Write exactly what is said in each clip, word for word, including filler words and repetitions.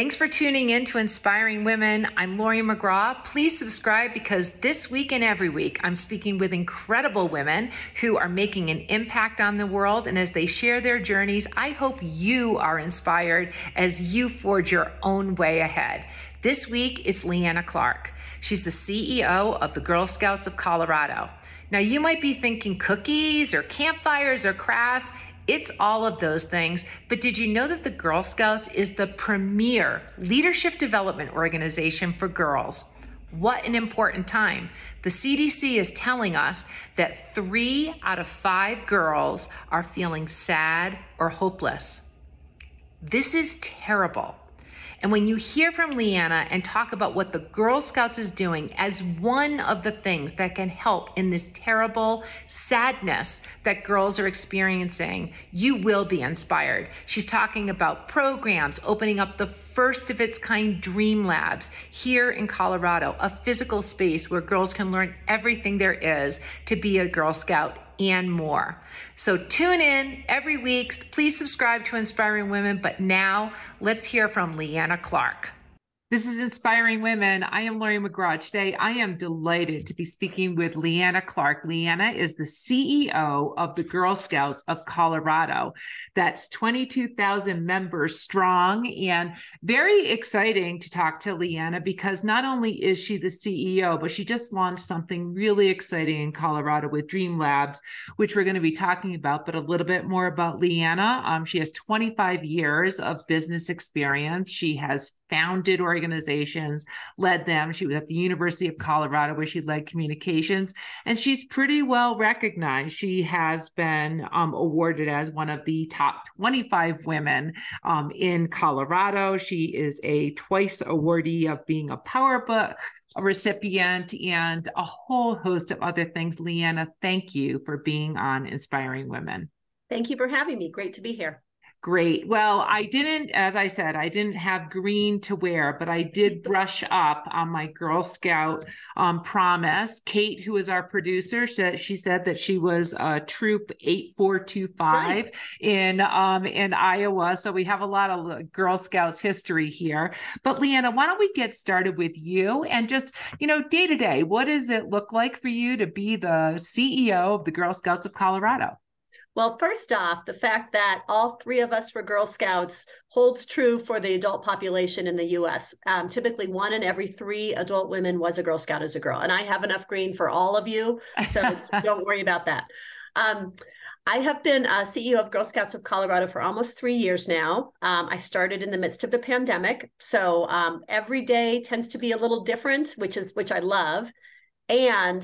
Thanks for tuning in to Inspiring Women. I'm Laurie McGraw. Please subscribe because this week and every week, I'm speaking with incredible women who are making an impact on the world. And as they share their journeys, I hope you are inspired as you forge your own way ahead. This week, it's Leanna Clark. She's the C E O of the Girl Scouts of Colorado. Now, you might be thinking cookies or campfires or crafts. It's all of those things, but did you know that the Girl Scouts is the premier leadership development organization for girls? What an important time. The C D C is telling us that three out of five girls are feeling sad or hopeless. This is terrible. And when you hear from Leanna and talk about what the Girl Scouts is doing as one of the things that can help in this terrible sadness that girls are experiencing, you will be inspired. She's talking about programs, opening up the first of its kind Dream Labs here in Colorado, a physical space where girls can learn everything there is to be a Girl Scout and more. So tune in every week. Please subscribe to Inspiring Women. But now let's hear from Leanna Clark. This is Inspiring Women. I am Laurie McGraw. Today, I am delighted to be speaking with Leanna Clark. Leanna is the C E O of the Girl Scouts of Colorado. That's twenty-two thousand members strong, and very exciting to talk to Leanna because not only is she the C E O, but she just launched something really exciting in Colorado with Dream Labs, which we're going to be talking about, but a little bit more about Leanna. Um, she has twenty-five years of business experience. She has founded organizations, led them. She was at the University of Colorado where she led communications, and she's pretty well recognized. She has been um, awarded as one of the top twenty-five women um, in Colorado. She is a twice awardee of being a Power Book recipient and a whole host of other things. Leanna, thank you for being on Inspiring Women. Thank you for having me. Great to be here. Great. Well, I didn't, as I said, I didn't have green to wear, but I did brush up on my Girl Scout um, promise. Kate, who is our producer, said she said that she was uh, Troop eight four two five nice. in um, in Iowa. So we have a lot of Girl Scouts history here. But Leanna, why don't we get started with you and just, you know, day to day, what does it look like for you to be the C E O of the Girl Scouts of Colorado? Well, first off, the fact that all three of us were Girl Scouts holds true for the adult population in the U S. Um, typically, one in every three adult women was a Girl Scout as a girl. And I have enough green for all of you, so don't worry about that. Um, I have been a C E O of Girl Scouts of Colorado for almost three years now. Um, I started in the midst of the pandemic, so um, every day tends to be a little different, which is which I love. And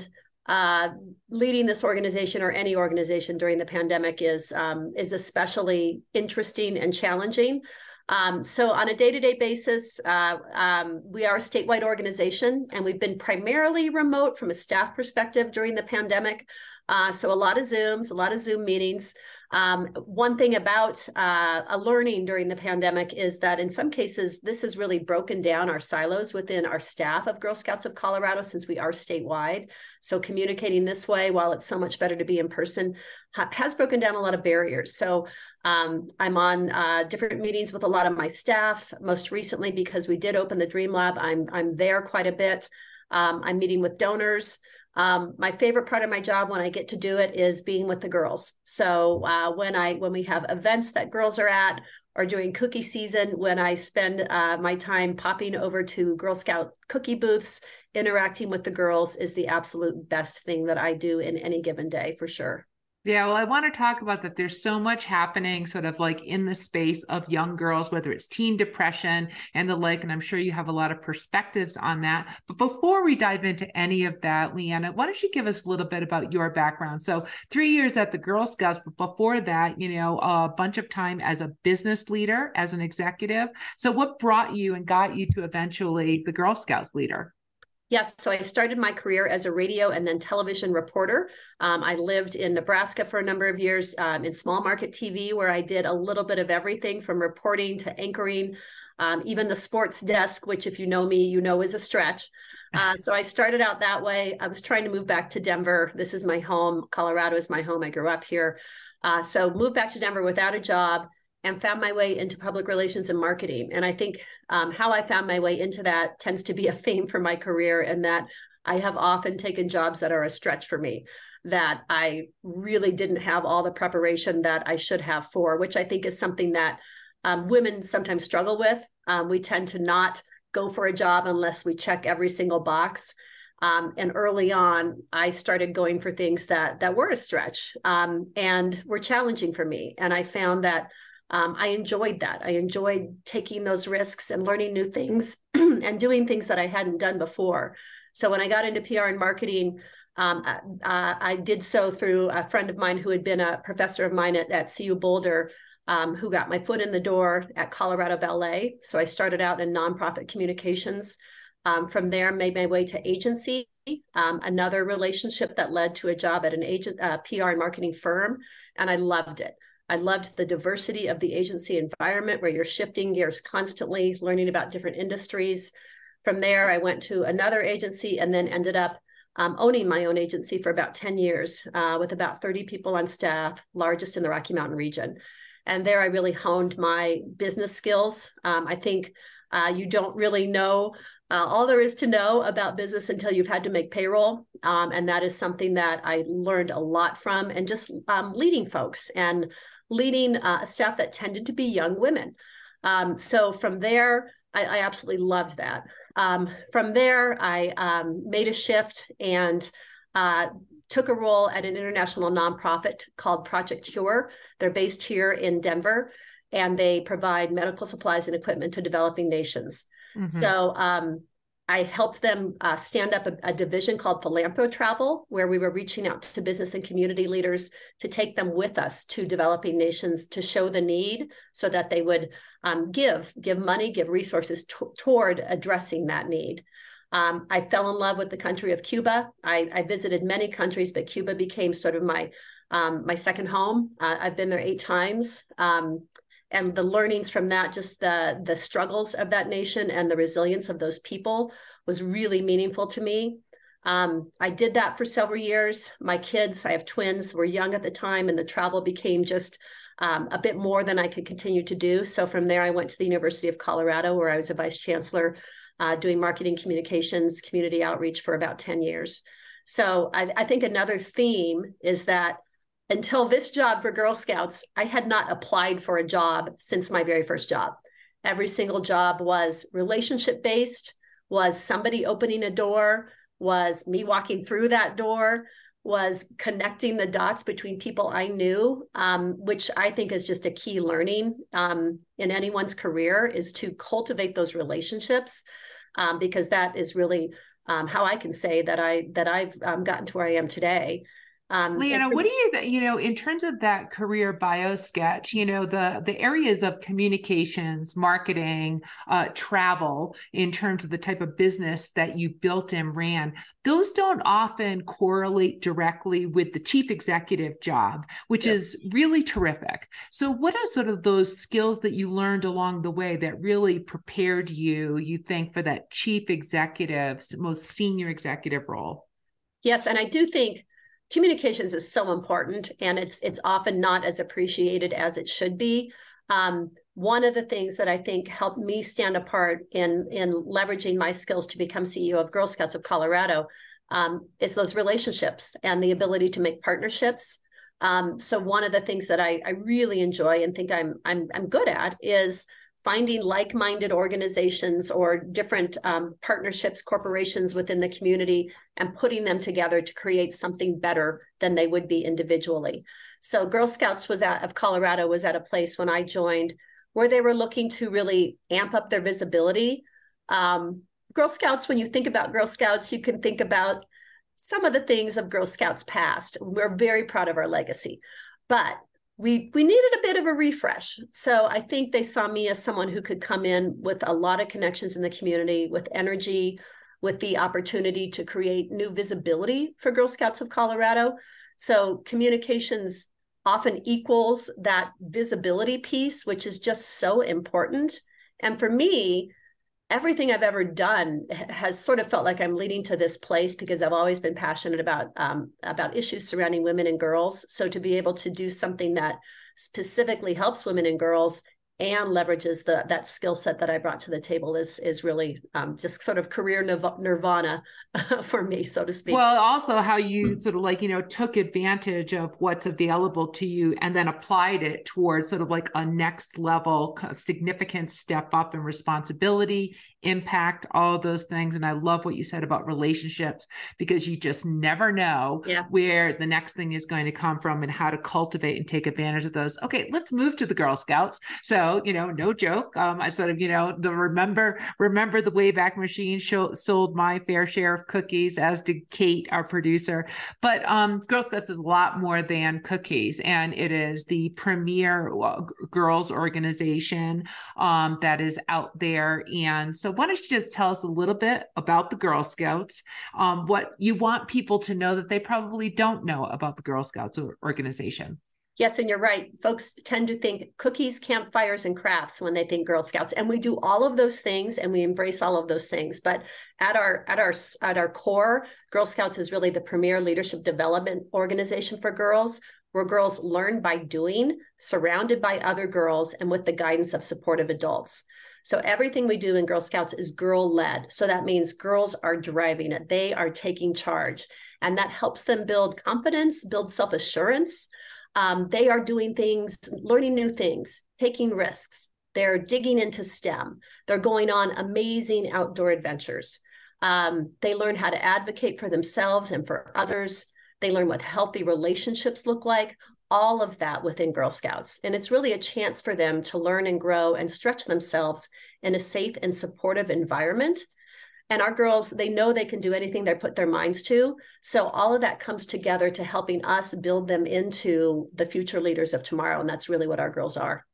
Uh, leading this organization or any organization during the pandemic is um, is especially interesting and challenging. Um, so on a day-to-day basis, uh, um, we are a statewide organization, and we've been primarily remote from a staff perspective during the pandemic. Uh, so a lot of Zooms, a lot of Zoom meetings. Um, one thing about uh, a learning during the pandemic is that in some cases, this has really broken down our silos within our staff of Girl Scouts of Colorado, since we are statewide. So communicating this way, while it's so much better to be in person, ha- has broken down a lot of barriers. So um, I'm on uh, different meetings with a lot of my staff. Most recently, because we did open the Dream Lab, I'm, I'm there quite a bit. Um, I'm meeting with donors. Um, my favorite part of my job when I get to do it is being with the girls. So uh, when I when we have events that girls are at, or during cookie season, when I spend uh, my time popping over to Girl Scout cookie booths, interacting with the girls is the absolute best thing that I do in any given day, for sure. Yeah, well, I want to talk about that. There's so much happening sort of like in the space of young girls, whether it's teen depression and the like, and I'm sure you have a lot of perspectives on that. But before we dive into any of that, Leanna, why don't you give us a little bit about your background? So three years at the Girl Scouts, but before that, you know, a bunch of time as a business leader, as an executive. So what brought you and got you to eventually the Girl Scouts leader? Yes. So I started my career as a radio and then television reporter. Um, I lived in Nebraska for a number of years um, in small market T V, where I did a little bit of everything from reporting to anchoring, um, even the sports desk, which if you know me, you know is a stretch. Uh, so I started out that way. I was trying to move back to Denver. This is my home. Colorado is my home. I grew up here. Uh, so moved back to Denver without a job. and found my way into public relations and marketing. And I think um, how I found my way into that tends to be a theme for my career, and that I have often taken jobs that are a stretch for me, that I really didn't have all the preparation that I should have for, which I think is something that um, women sometimes struggle with. Um, we tend to not go for a job unless we check every single box. Um, and early on, I started going for things that that were a stretch um, and were challenging for me. And I found that um, I enjoyed that. I enjoyed taking those risks and learning new things and doing things that I hadn't done before. So when I got into P R and marketing, um, uh, I did so through a friend of mine who had been a professor of mine at, at C U Boulder, um, who got my foot in the door at Colorado Ballet. So I started out in nonprofit communications. Um, from there, made my way to agency, um, another relationship that led to a job at an agent, uh, P R and marketing firm, and I loved it. I loved the diversity of the agency environment where you're shifting gears constantly, learning about different industries. From there, I went to another agency and then ended up um, owning my own agency for about ten years uh, with about thirty people on staff, largest in the Rocky Mountain region. And there I really honed my business skills. Um, I think uh, you don't really know Uh, all there is to know about business until you've had to make payroll. Um, and that is something that I learned a lot from, and just um, leading folks and leading uh, a staff that tended to be young women. Um, so from there, I, I absolutely loved that. Um, from there, I um, made a shift and uh, took a role at an international nonprofit called Project Cure. They're based here in Denver, and they provide medical supplies and equipment to developing nations. Mm-hmm. So um, I helped them uh, stand up a, a division called Philanthropo Travel, where we were reaching out to business and community leaders to take them with us to developing nations to show the need, so that they would um, give, give money, give resources t- toward addressing that need. Um, I fell in love with the country of Cuba. I, I visited many countries, but Cuba became sort of my um, my second home. Uh, I've been there eight times. Um, And the learnings from that, just the, the struggles of that nation and the resilience of those people, was really meaningful to me. Um, I did that for several years. My kids, I have twins, were young at the time, and the travel became just um, a bit more than I could continue to do. So from there, I went to the University of Colorado, where I was a vice chancellor, uh, doing marketing, communications, community outreach for about ten years. So I, I think another theme is that until this job for Girl Scouts, I had not applied for a job since my very first job. Every single job was relationship-based, was somebody opening a door, was me walking through that door, was connecting the dots between people I knew, um, which I think is just a key learning um, in anyone's career, is to cultivate those relationships, um, because that is really um, how I can say that, I, that I've um, gotten to where I am today. Um, Leanna, what do you, th- you know, in terms of that career bio sketch, you know, the, the areas of communications, marketing, uh, travel, in terms of the type of business that you built and ran, those don't often correlate directly with the chief executive job, which yep. is really terrific. So what are sort of those skills that you learned along the way that really prepared you, you think, for that chief executive's most senior executive role? Yes. And I do think communications is so important, and it's it's often not as appreciated as it should be. Um, one of the things that I think helped me stand apart in, in leveraging my skills to become C E O of Girl Scouts of Colorado um, is those relationships and the ability to make partnerships. Um, so one of the things that I, I really enjoy and think I'm I'm I'm good at is finding like-minded organizations or different um, partnerships, corporations within the community, and putting them together to create something better than they would be individually. So Girl Scouts was at, of Colorado was at a place when I joined where they were looking to really amp up their visibility. Um, Girl Scouts, when you think about Girl Scouts, you can think about some of the things of Girl Scouts past. We're very proud of our legacy, but We we needed a bit of a refresh. So I think they saw me as someone who could come in with a lot of connections in the community, with energy, with the opportunity to create new visibility for Girl Scouts of Colorado. So communications often equals that visibility piece, which is just so important. And for me, everything I've ever done has sort of felt like I'm leading to this place, because I've always been passionate about um, about issues surrounding women and girls. So to be able to do something that specifically helps women and girls and leverages the that skill set that I brought to the table is is really um, just sort of career nirvana for me, so to speak. Well, also how you sort of like, you know, took advantage of what's available to you and then applied it towards sort of like a next level, significant step up in responsibility, impact, all those things. And I love what you said about relationships, because you just never know yeah. where the next thing is going to come from and how to cultivate and take advantage of those. Okay, let's move to the Girl Scouts. So, you know, no joke. Um, I sort of, you know, the remember, remember the Wayback Machine show, sold my fair share of cookies, as did Kate, our producer. But um, Girl Scouts is a lot more than cookies, and it is the premier girls organization um, that is out there. And so why don't you just tell us a little bit about the Girl Scouts, um, what you want people to know that they probably don't know about the Girl Scouts organization. Yes, and you're right. Folks tend to think cookies, campfires, and crafts when they think Girl Scouts, and we do all of those things, and we embrace all of those things. But at our at our at our core, Girl Scouts is really the premier leadership development organization for girls, where girls learn by doing, surrounded by other girls, and with the guidance of supportive adults. So everything we do in Girl Scouts is girl-led. So that means girls are driving it. They are taking charge, and that helps them build confidence, build self-assurance. Um, they are doing things, learning new things, taking risks. They're digging into STEM. They're going on amazing outdoor adventures. Um, they learn how to advocate for themselves and for others. They learn what healthy relationships look like, all of that within Girl Scouts. And it's really a chance for them to learn and grow and stretch themselves in a safe and supportive environment. And our girls, they know they can do anything they put their minds to. So all of that comes together to helping us build them into the future leaders of tomorrow. And that's really what our girls are.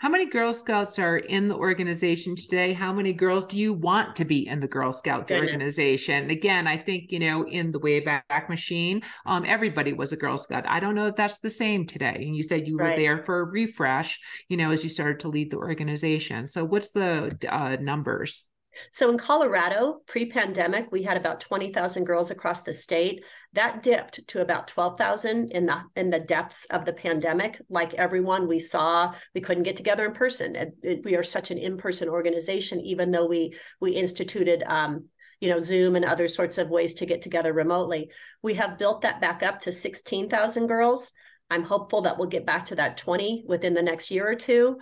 How many Girl Scouts are in the organization today? How many girls do you want to be in the Girl Scouts Goodness. organization? Again, I think, you know, in the Wayback Machine, um, everybody was a Girl Scout. I don't know if that's the same today. And you said you right. were there for a refresh, you know, as you started to lead the organization. So what's the uh, numbers? So in Colorado, pre-pandemic, we had about twenty thousand girls across the state. That dipped to about twelve thousand in the in the depths of the pandemic. Like everyone, we saw we couldn't get together in person. It, it, we are such an in-person organization, even though we we instituted um, you know, Zoom and other sorts of ways to get together remotely. We have built that back up to sixteen thousand girls. I'm hopeful that we'll get back to that twenty within the next year or two.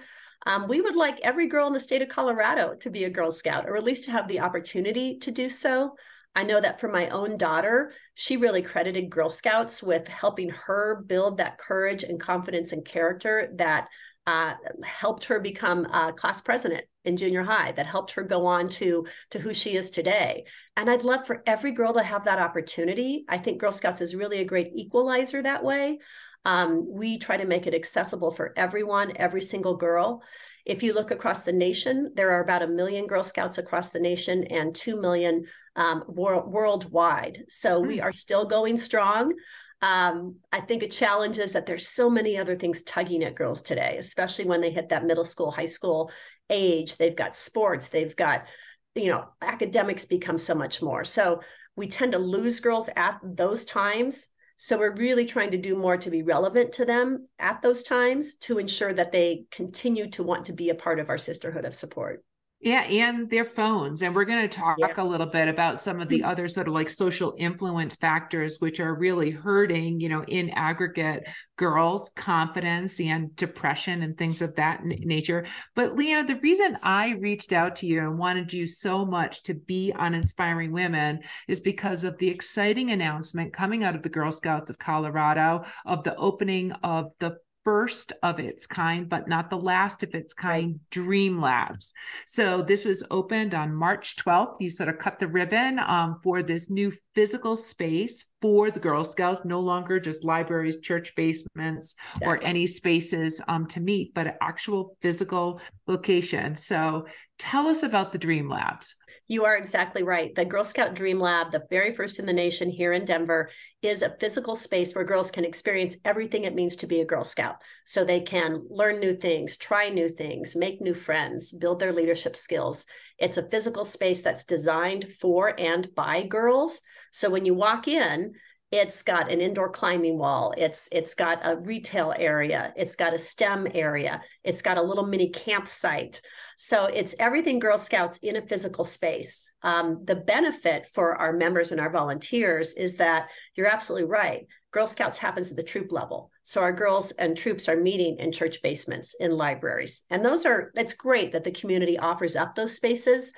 Um, we would like every girl in the state of Colorado to be a Girl Scout, or at least to have the opportunity to do so. I know that for my own daughter, she really credited Girl Scouts with helping her build that courage and confidence and character that uh, helped her become a class president in junior high, that helped her go on to, to who she is today. And I'd love for every girl to have that opportunity. I think Girl Scouts is really a great equalizer that way. Um, we try to make it accessible for everyone, every single girl. If you look across the nation, there are about a million Girl Scouts across the nation and two million um, wor- worldwide. So we are still going strong. Um, I think a challenge is that there's so many other things tugging at girls today, especially when they hit that middle school, high school age. They've got sports, they've got, you know, academics become so much more. So we tend to lose girls at those times. So we're really trying to do more to be relevant to them at those times to ensure that they continue to want to be a part of our sisterhood of support. Yeah. And their phones. And we're going to talk yes. a little bit about some of the other sort of like social influence factors, which are really hurting, you know, in aggregate, girls' confidence and depression and things of that n- nature. But Leanna, the reason I reached out to you and wanted you so much to be on Inspiring Women is because of the exciting announcement coming out of the Girl Scouts of Colorado of the opening of the first of its kind, but not the last of its kind, DreamLab. So this was opened on March twelfth. You sort of cut the ribbon um, for this new physical space for the Girl Scouts, no longer just libraries, church basements, yeah. or any spaces um, to meet, but an actual physical location. So tell us about the DreamLab. You are exactly right. The Girl Scout Dream Lab, the very first in the nation here in Denver, is a physical space where girls can experience everything it means to be a Girl Scout. So they can learn new things, try new things, make new friends, build their leadership skills. It's a physical space that's designed for and by girls. So when you walk in, it's got an indoor climbing wall. It's it's got a retail area. It's got a STEM area. It's got a little mini campsite. So it's everything Girl Scouts in a physical space. Um, the benefit for our members and our volunteers is that you're absolutely right. Girl Scouts happens at the troop level. So our girls and troops are meeting in church basements, in libraries. And those are, it's great that the community offers up those spaces,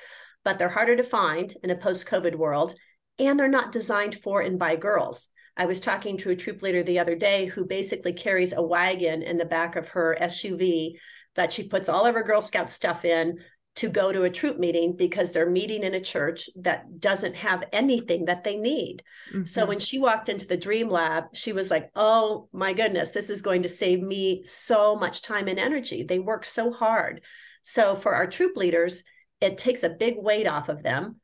but they're harder to find in a post-COVID world. And they're not designed for and by girls. I was talking to a troop leader the other day who basically carries a wagon in the back of her S U V that she puts all of her Girl Scout stuff in to go to a troop meeting because they're meeting in a church that doesn't have anything that they need. Mm-hmm. So when she walked into the Dream Lab, she was like, oh my goodness, this is going to save me so much time and energy. They work so hard. So for our troop leaders, it takes a big weight off of them.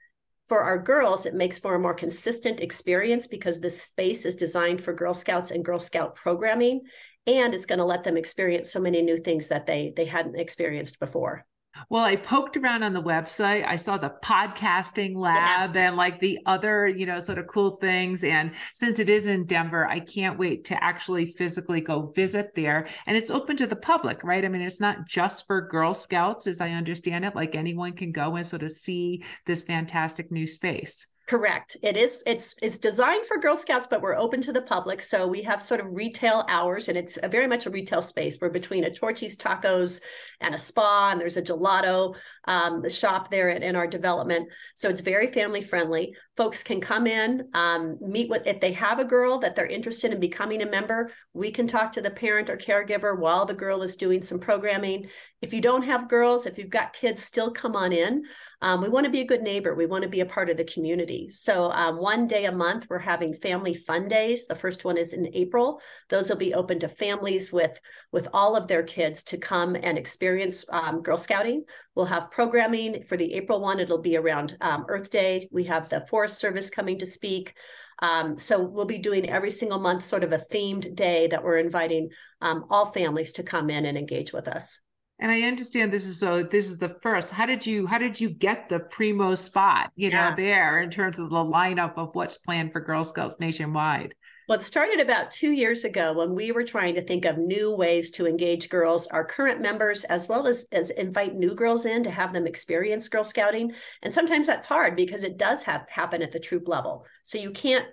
For our girls, it makes for a more consistent experience because this space is designed for Girl Scouts and Girl Scout programming, and it's going to let them experience so many new things that they they hadn't experienced before. Well, I poked around on the website. I saw the podcasting lab yes. and like the other, you know, sort of cool things. And since it is in Denver, I can't wait to actually physically go visit there. And it's open to the public, right? I mean, it's not just for Girl Scouts, as I understand it, like anyone can go and sort of see this fantastic new space. Correct. It is, it's, it's designed for Girl Scouts, but we're open to the public. So we have sort of retail hours, and it's a very much a retail space. We're between a Torchy's Tacos and a spa, and there's a gelato um, shop there in, in our development. So it's very family friendly. Folks can come in, um, meet with, if they have a girl that they're interested in becoming a member, we can talk to the parent or caregiver while the girl is doing some programming. If you don't have girls, if you've got kids, still come on in. Um, we want to be a good neighbor. We want to be a part of the community. So um, one day a month, we're having family fun days. The first one is in April. Those will be open to families with, with all of their kids to come and experience um, Girl Scouting. We'll have programming for the April one. It'll be around um, Earth Day. We have the Forest Service coming to speak. Um, so we'll be doing every single month sort of a themed day that we're inviting um, all families to come in and engage with us. And I understand this is so. This is the first. How did you? How did you get the primo spot? You know, yeah. there in terms of the lineup of what's planned for Girl Scouts nationwide. Well, it started about two years ago when we were trying to think of new ways to engage girls, our current members, as well as, as invite new girls in to have them experience Girl Scouting. And sometimes that's hard because it does have, happen at the troop level. So you can't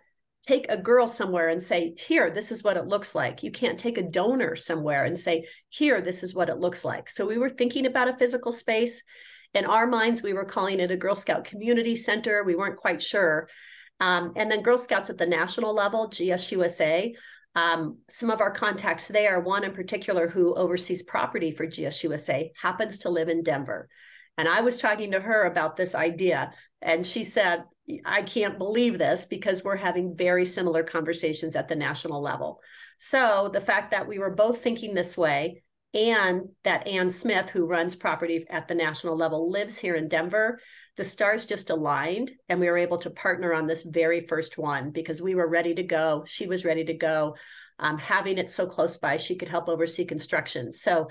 take a girl somewhere and say, here, this is what it looks like. You can't take a donor somewhere and say, here, this is what it looks like. So we were thinking about a physical space. In our minds, we were calling it a Girl Scout community center. We weren't quite sure. Um, and then Girl Scouts at the national level, G S U S A, um, some of our contacts there, one in particular who oversees property for G S U S A, happens to live in Denver. And I was talking to her about this idea, and she said, I can't believe this, because we're having very similar conversations at the national level. So the fact that we were both thinking this way, and that Ann Smith, who runs property at the national level, lives here in Denver, the stars just aligned, and we were able to partner on this very first one because we were ready to go. She was ready to go. Um, having it so close by, she could help oversee construction. So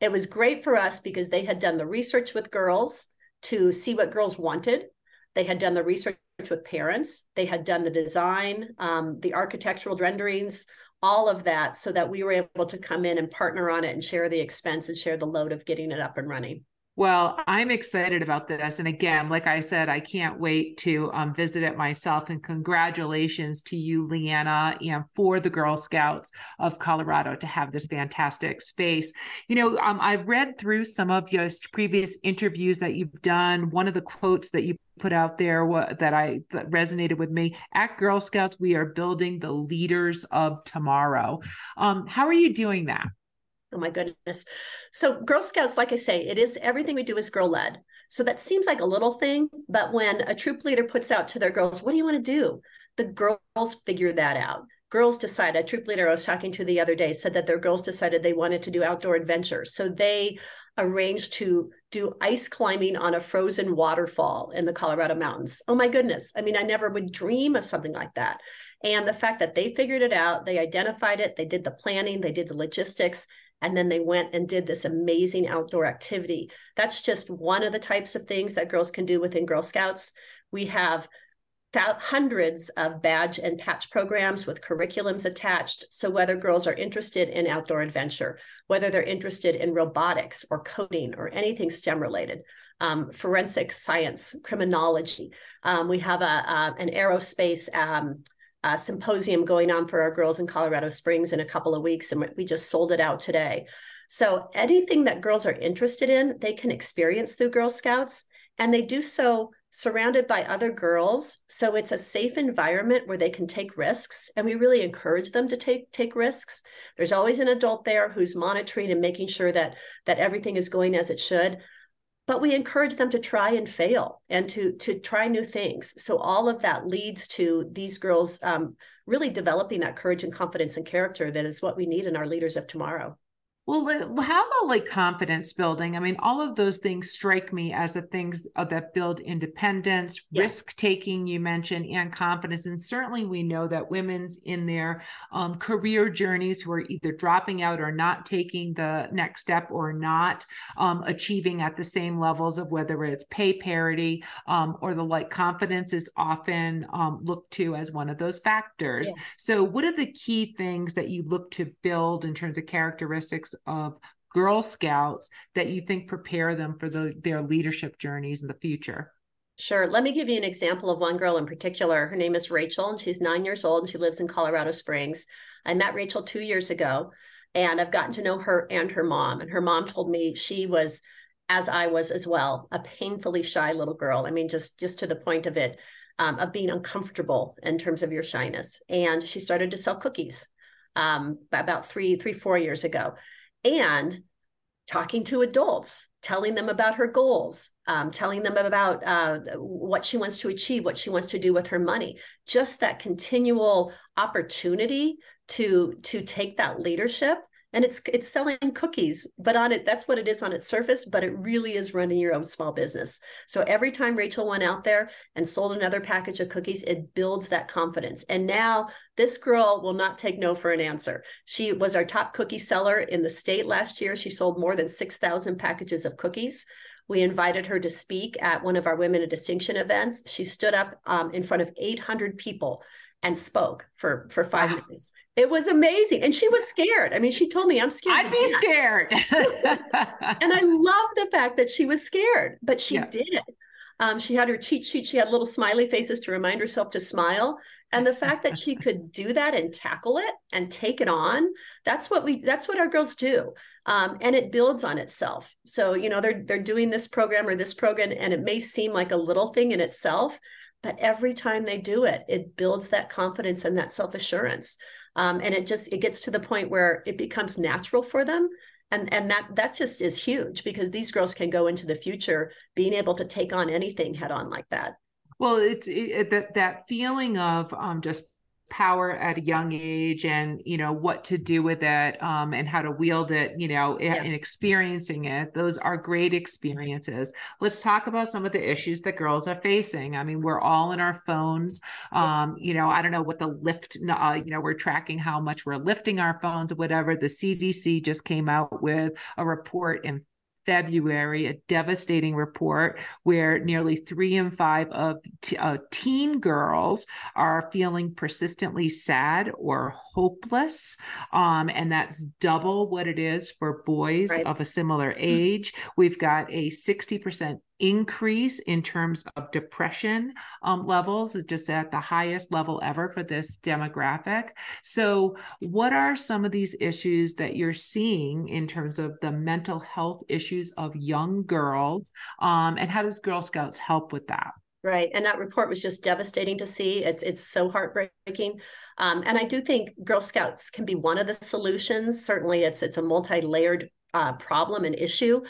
it was great for us because they had done the research with girls to see what girls wanted. They had done the research with parents. They had done the design, um, the architectural renderings, all of that, so that we were able to come in and partner on it and share the expense and share the load of getting it up and running. Well, I'm excited about this. And again, like I said, I can't wait to um, visit it myself. And congratulations to you, Leanna, and for the Girl Scouts of Colorado to have this fantastic space. You know, um, I've read through some of your previous interviews that you've done. One of the quotes that you put out there that I that resonated with me: at Girl Scouts, we are building the leaders of tomorrow. Um, how are you doing that? Oh my goodness. So Girl Scouts, like I say, it is everything we do is girl led. So that seems like a little thing, but when a troop leader puts out to their girls, what do you want to do? The girls figure that out. Girls decide. A troop leader I was talking to the other day said that their girls decided they wanted to do outdoor adventures. So they arranged to do ice climbing on a frozen waterfall in the Colorado mountains. Oh my goodness. I mean, I never would dream of something like that. And the fact that they figured it out, they identified it, they did the planning, they did the logistics, And then they went and did this amazing outdoor activity. That's just one of the types of things that girls can do within Girl Scouts. We have th- hundreds of badge and patch programs with curriculums attached. So whether girls are interested in outdoor adventure, whether they're interested in robotics or coding or anything STEM related, um, forensic science, criminology. Um, we have a, a an aerospace um Uh, symposium going on for our girls in Colorado Springs in a couple of weeks, and we just sold it out today. So anything that girls are interested in, they can experience through Girl Scouts, and they do so surrounded by other girls. So it's a safe environment where they can take risks, and we really encourage them to take take risks. There's always an adult there who's monitoring and making sure that that everything is going as it should. But we encourage them to try and fail and to, to try new things. So all of that leads to these girls um, really developing that courage and confidence and character that is what we need in our leaders of tomorrow. Well, how about like confidence building? I mean, all of those things strike me as the things that build independence, yes. risk-taking, you mentioned, and confidence. And certainly we know that women's in their um, career journeys who are either dropping out or not taking the next step or not um, achieving at the same levels of whether it's pay parity um, or the like, confidence is often um, looked to as one of those factors. Yeah. So what are the key things that you look to build in terms of characteristics of Girl Scouts that you think prepare them for the, their leadership journeys in the future? Sure. Let me give you an example of one girl in particular. Her name is Rachel, and she's nine years old, and she lives in Colorado Springs. I met Rachel two years ago, and I've gotten to know her and her mom. And her mom told me she was, as I was as well, a painfully shy little girl. I mean, just, just to the point of it, um, of being uncomfortable in terms of your shyness. And she started to sell cookies um, about three, three, four years ago. And talking to adults, telling them about her goals, um, telling them about uh, what she wants to achieve, what she wants to do with her money. Just that continual opportunity to, to take that leadership. And it's it's selling cookies, but on it, that's what it is on its surface, but it really is running your own small business. So every time Rachel went out there and sold another package of cookies, it builds that confidence. And now this girl will not take no for an answer. She was our top cookie seller in the state last year. She sold more than six thousand packages of cookies. We invited her to speak at one of our Women in Distinction events. She stood up um, in front of eight hundred people and spoke for, for five wow. minutes. It was amazing. And she was scared. I mean, she told me, I'm scared. I'd be scared. And I love the fact that she was scared, but she yeah. did it. Um, she had her cheat sheet. She had little smiley faces to remind herself to smile. And the fact that she could do that and tackle it and take it on, that's what we, that's what our girls do. Um, and it builds on itself. So, you know, they're, they're doing this program or this program, and it may seem like a little thing in itself, but every time they do it, it builds that confidence and that self-assurance. Um, and it just, it gets to the point where it becomes natural for them. And, and that, that just is huge, because these girls can go into the future being able to take on anything head on like that. Well, it's it, that, that feeling of um, just power at a young age, and, you know, what to do with it, um, and how to wield it, you know, yeah. and experiencing it. Those are great experiences. Let's talk about some of the issues that girls are facing. I mean, we're all in our phones. Um, you know, I don't know what the lift, uh, you know, we're tracking how much we're lifting our phones or whatever. The C D C just came out with a report in February, a devastating report where nearly three in five of t- uh, teen girls are feeling persistently sad or hopeless. Um, and that's double what it is for boys right. of a similar age. Mm-hmm. We've got a sixty percent increase in terms of depression um, levels, just at the highest level ever for this demographic. So what are some of these issues that you're seeing in terms of the mental health issues of young girls? Um, and how does Girl Scouts help with that? Right. And that report was just devastating to see. It's it's so heartbreaking. Um, and I do think Girl Scouts can be one of the solutions. Certainly it's, it's a multi-layered uh, problem and issue.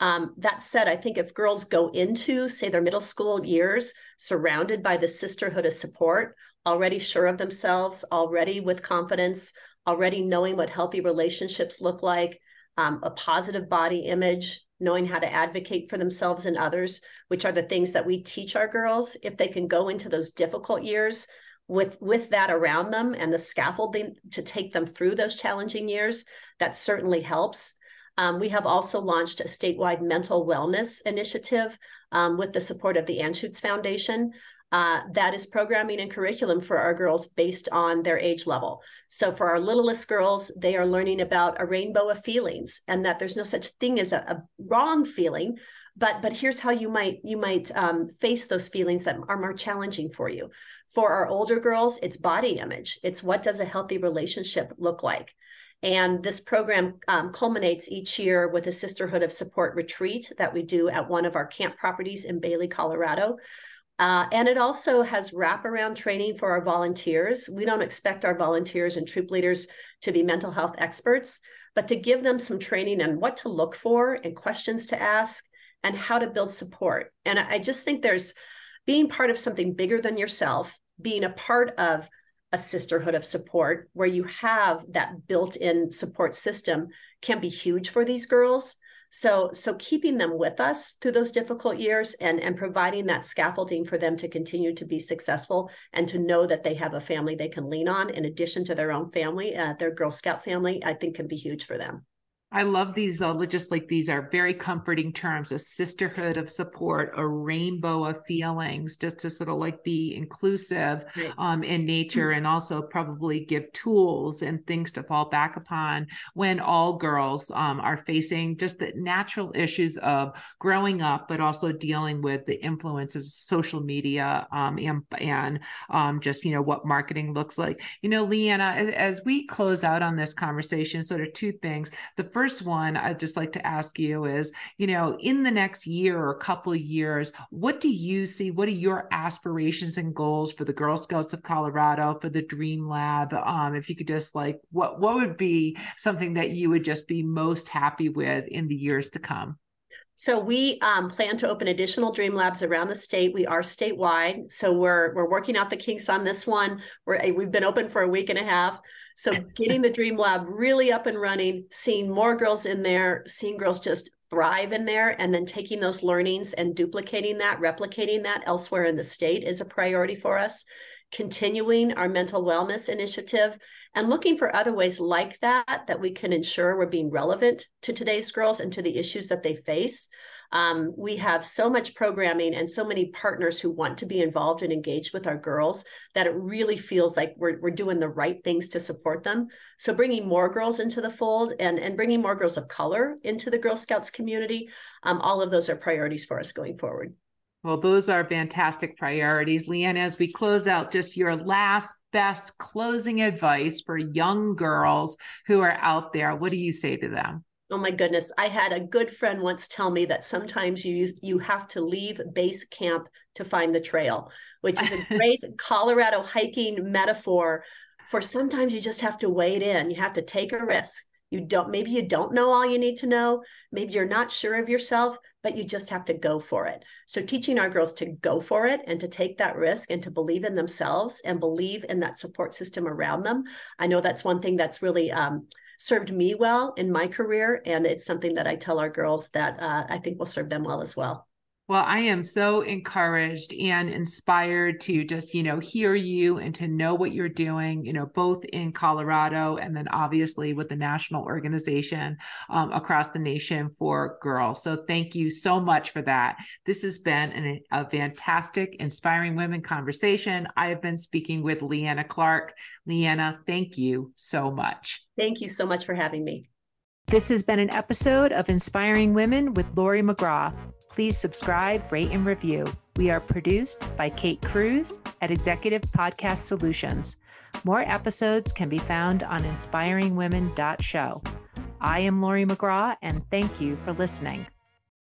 Um, that said, I think if girls go into, say, their middle school years surrounded by the sisterhood of support, already sure of themselves, already with confidence, already knowing what healthy relationships look like, um, a positive body image, knowing how to advocate for themselves and others, which are the things that we teach our girls, if they can go into those difficult years with with that around them and the scaffolding to take them through those challenging years, that certainly helps. Um, we have also launched a statewide mental wellness initiative um, with the support of the Anschutz Foundation. Uh, that is programming and curriculum for our girls based on their age level. So for our littlest girls, they are learning about a rainbow of feelings and that there's no such thing as a, a wrong feeling, but but here's how you might you might um, face those feelings that are more challenging for you. For our older girls, it's body image. It's what does a healthy relationship look like? And this program um, culminates each year with a Sisterhood of Support retreat that we do at one of our camp properties in Bailey, Colorado. Uh, and it also has wraparound training for our volunteers. We don't expect our volunteers and troop leaders to be mental health experts, but to give them some training on what to look for and questions to ask and how to build support. And I just think there's being part of something bigger than yourself, being a part of a sisterhood of support where you have that built-in support system can be huge for these girls. So, so keeping them with us through those difficult years and, and providing that scaffolding for them to continue to be successful and to know that they have a family they can lean on in addition to their own family, uh, their Girl Scout family, I think can be huge for them. I love these, uh, just like these are very comforting terms, a sisterhood of support, a rainbow of feelings, just to sort of like be inclusive um, in nature and also probably give tools and things to fall back upon when all girls um, are facing just the natural issues of growing up, but also dealing with the influences of social media um, and, and um, just, you know, what marketing looks like. You know, Leanna, as we close out on this conversation, sort of two things. The first First one, I'd just like to ask you is, you know, in the next year or a couple of years, what do you see? What are your aspirations and goals for the Girl Scouts of Colorado, for the Dream Lab? Um, if you could just like, what what would be something that you would just be most happy with in the years to come? So we um, plan to open additional Dream Labs around the state. We are statewide, so we're we're working out the kinks on this one. We're, we've been open for a week and a half. So getting the Dream Lab really up and running, seeing more girls in there, seeing girls just thrive in there, and then taking those learnings and duplicating that, replicating that elsewhere in the state is a priority for us. Continuing our mental wellness initiative and looking for other ways like that, that we can ensure we're being relevant to today's girls and to the issues that they face. Um, we have so much programming and so many partners who want to be involved and engaged with our girls that it really feels like we're we're doing the right things to support them. So bringing more girls into the fold and, and bringing more girls of color into the Girl Scouts community, um, all of those are priorities for us going forward. Well, those are fantastic priorities. Leanna, as we close out, just your last best closing advice for young girls who are out there, what do you say to them? Oh my goodness. I had a good friend once tell me that sometimes you you have to leave base camp to find the trail, which is a great Colorado hiking metaphor for sometimes you just have to wade in. You have to take a risk. You don't, maybe you don't know all you need to know. Maybe you're not sure of yourself, but you just have to go for it. So teaching our girls to go for it and to take that risk and to believe in themselves and believe in that support system around them. I know that's one thing that's really, um, served me well in my career. And it's something that I tell our girls that uh, I think will serve them well as well. Well, I am so encouraged and inspired to just, you know, hear you and to know what you're doing, you know, both in Colorado and then obviously with the national organization um, across the nation for girls. So thank you so much for that. This has been an, a fantastic, inspiring women conversation. I have been speaking with Leanna Clark. Leanna, thank you so much. Thank you so much for having me. This has been an episode of Inspiring Women with Laurie McGraw. Please subscribe, rate, and review. We are produced by Kate Cruz at Executive Podcast Solutions. More episodes can be found on inspiring women dot show. I am Laurie McGraw, and thank you for listening.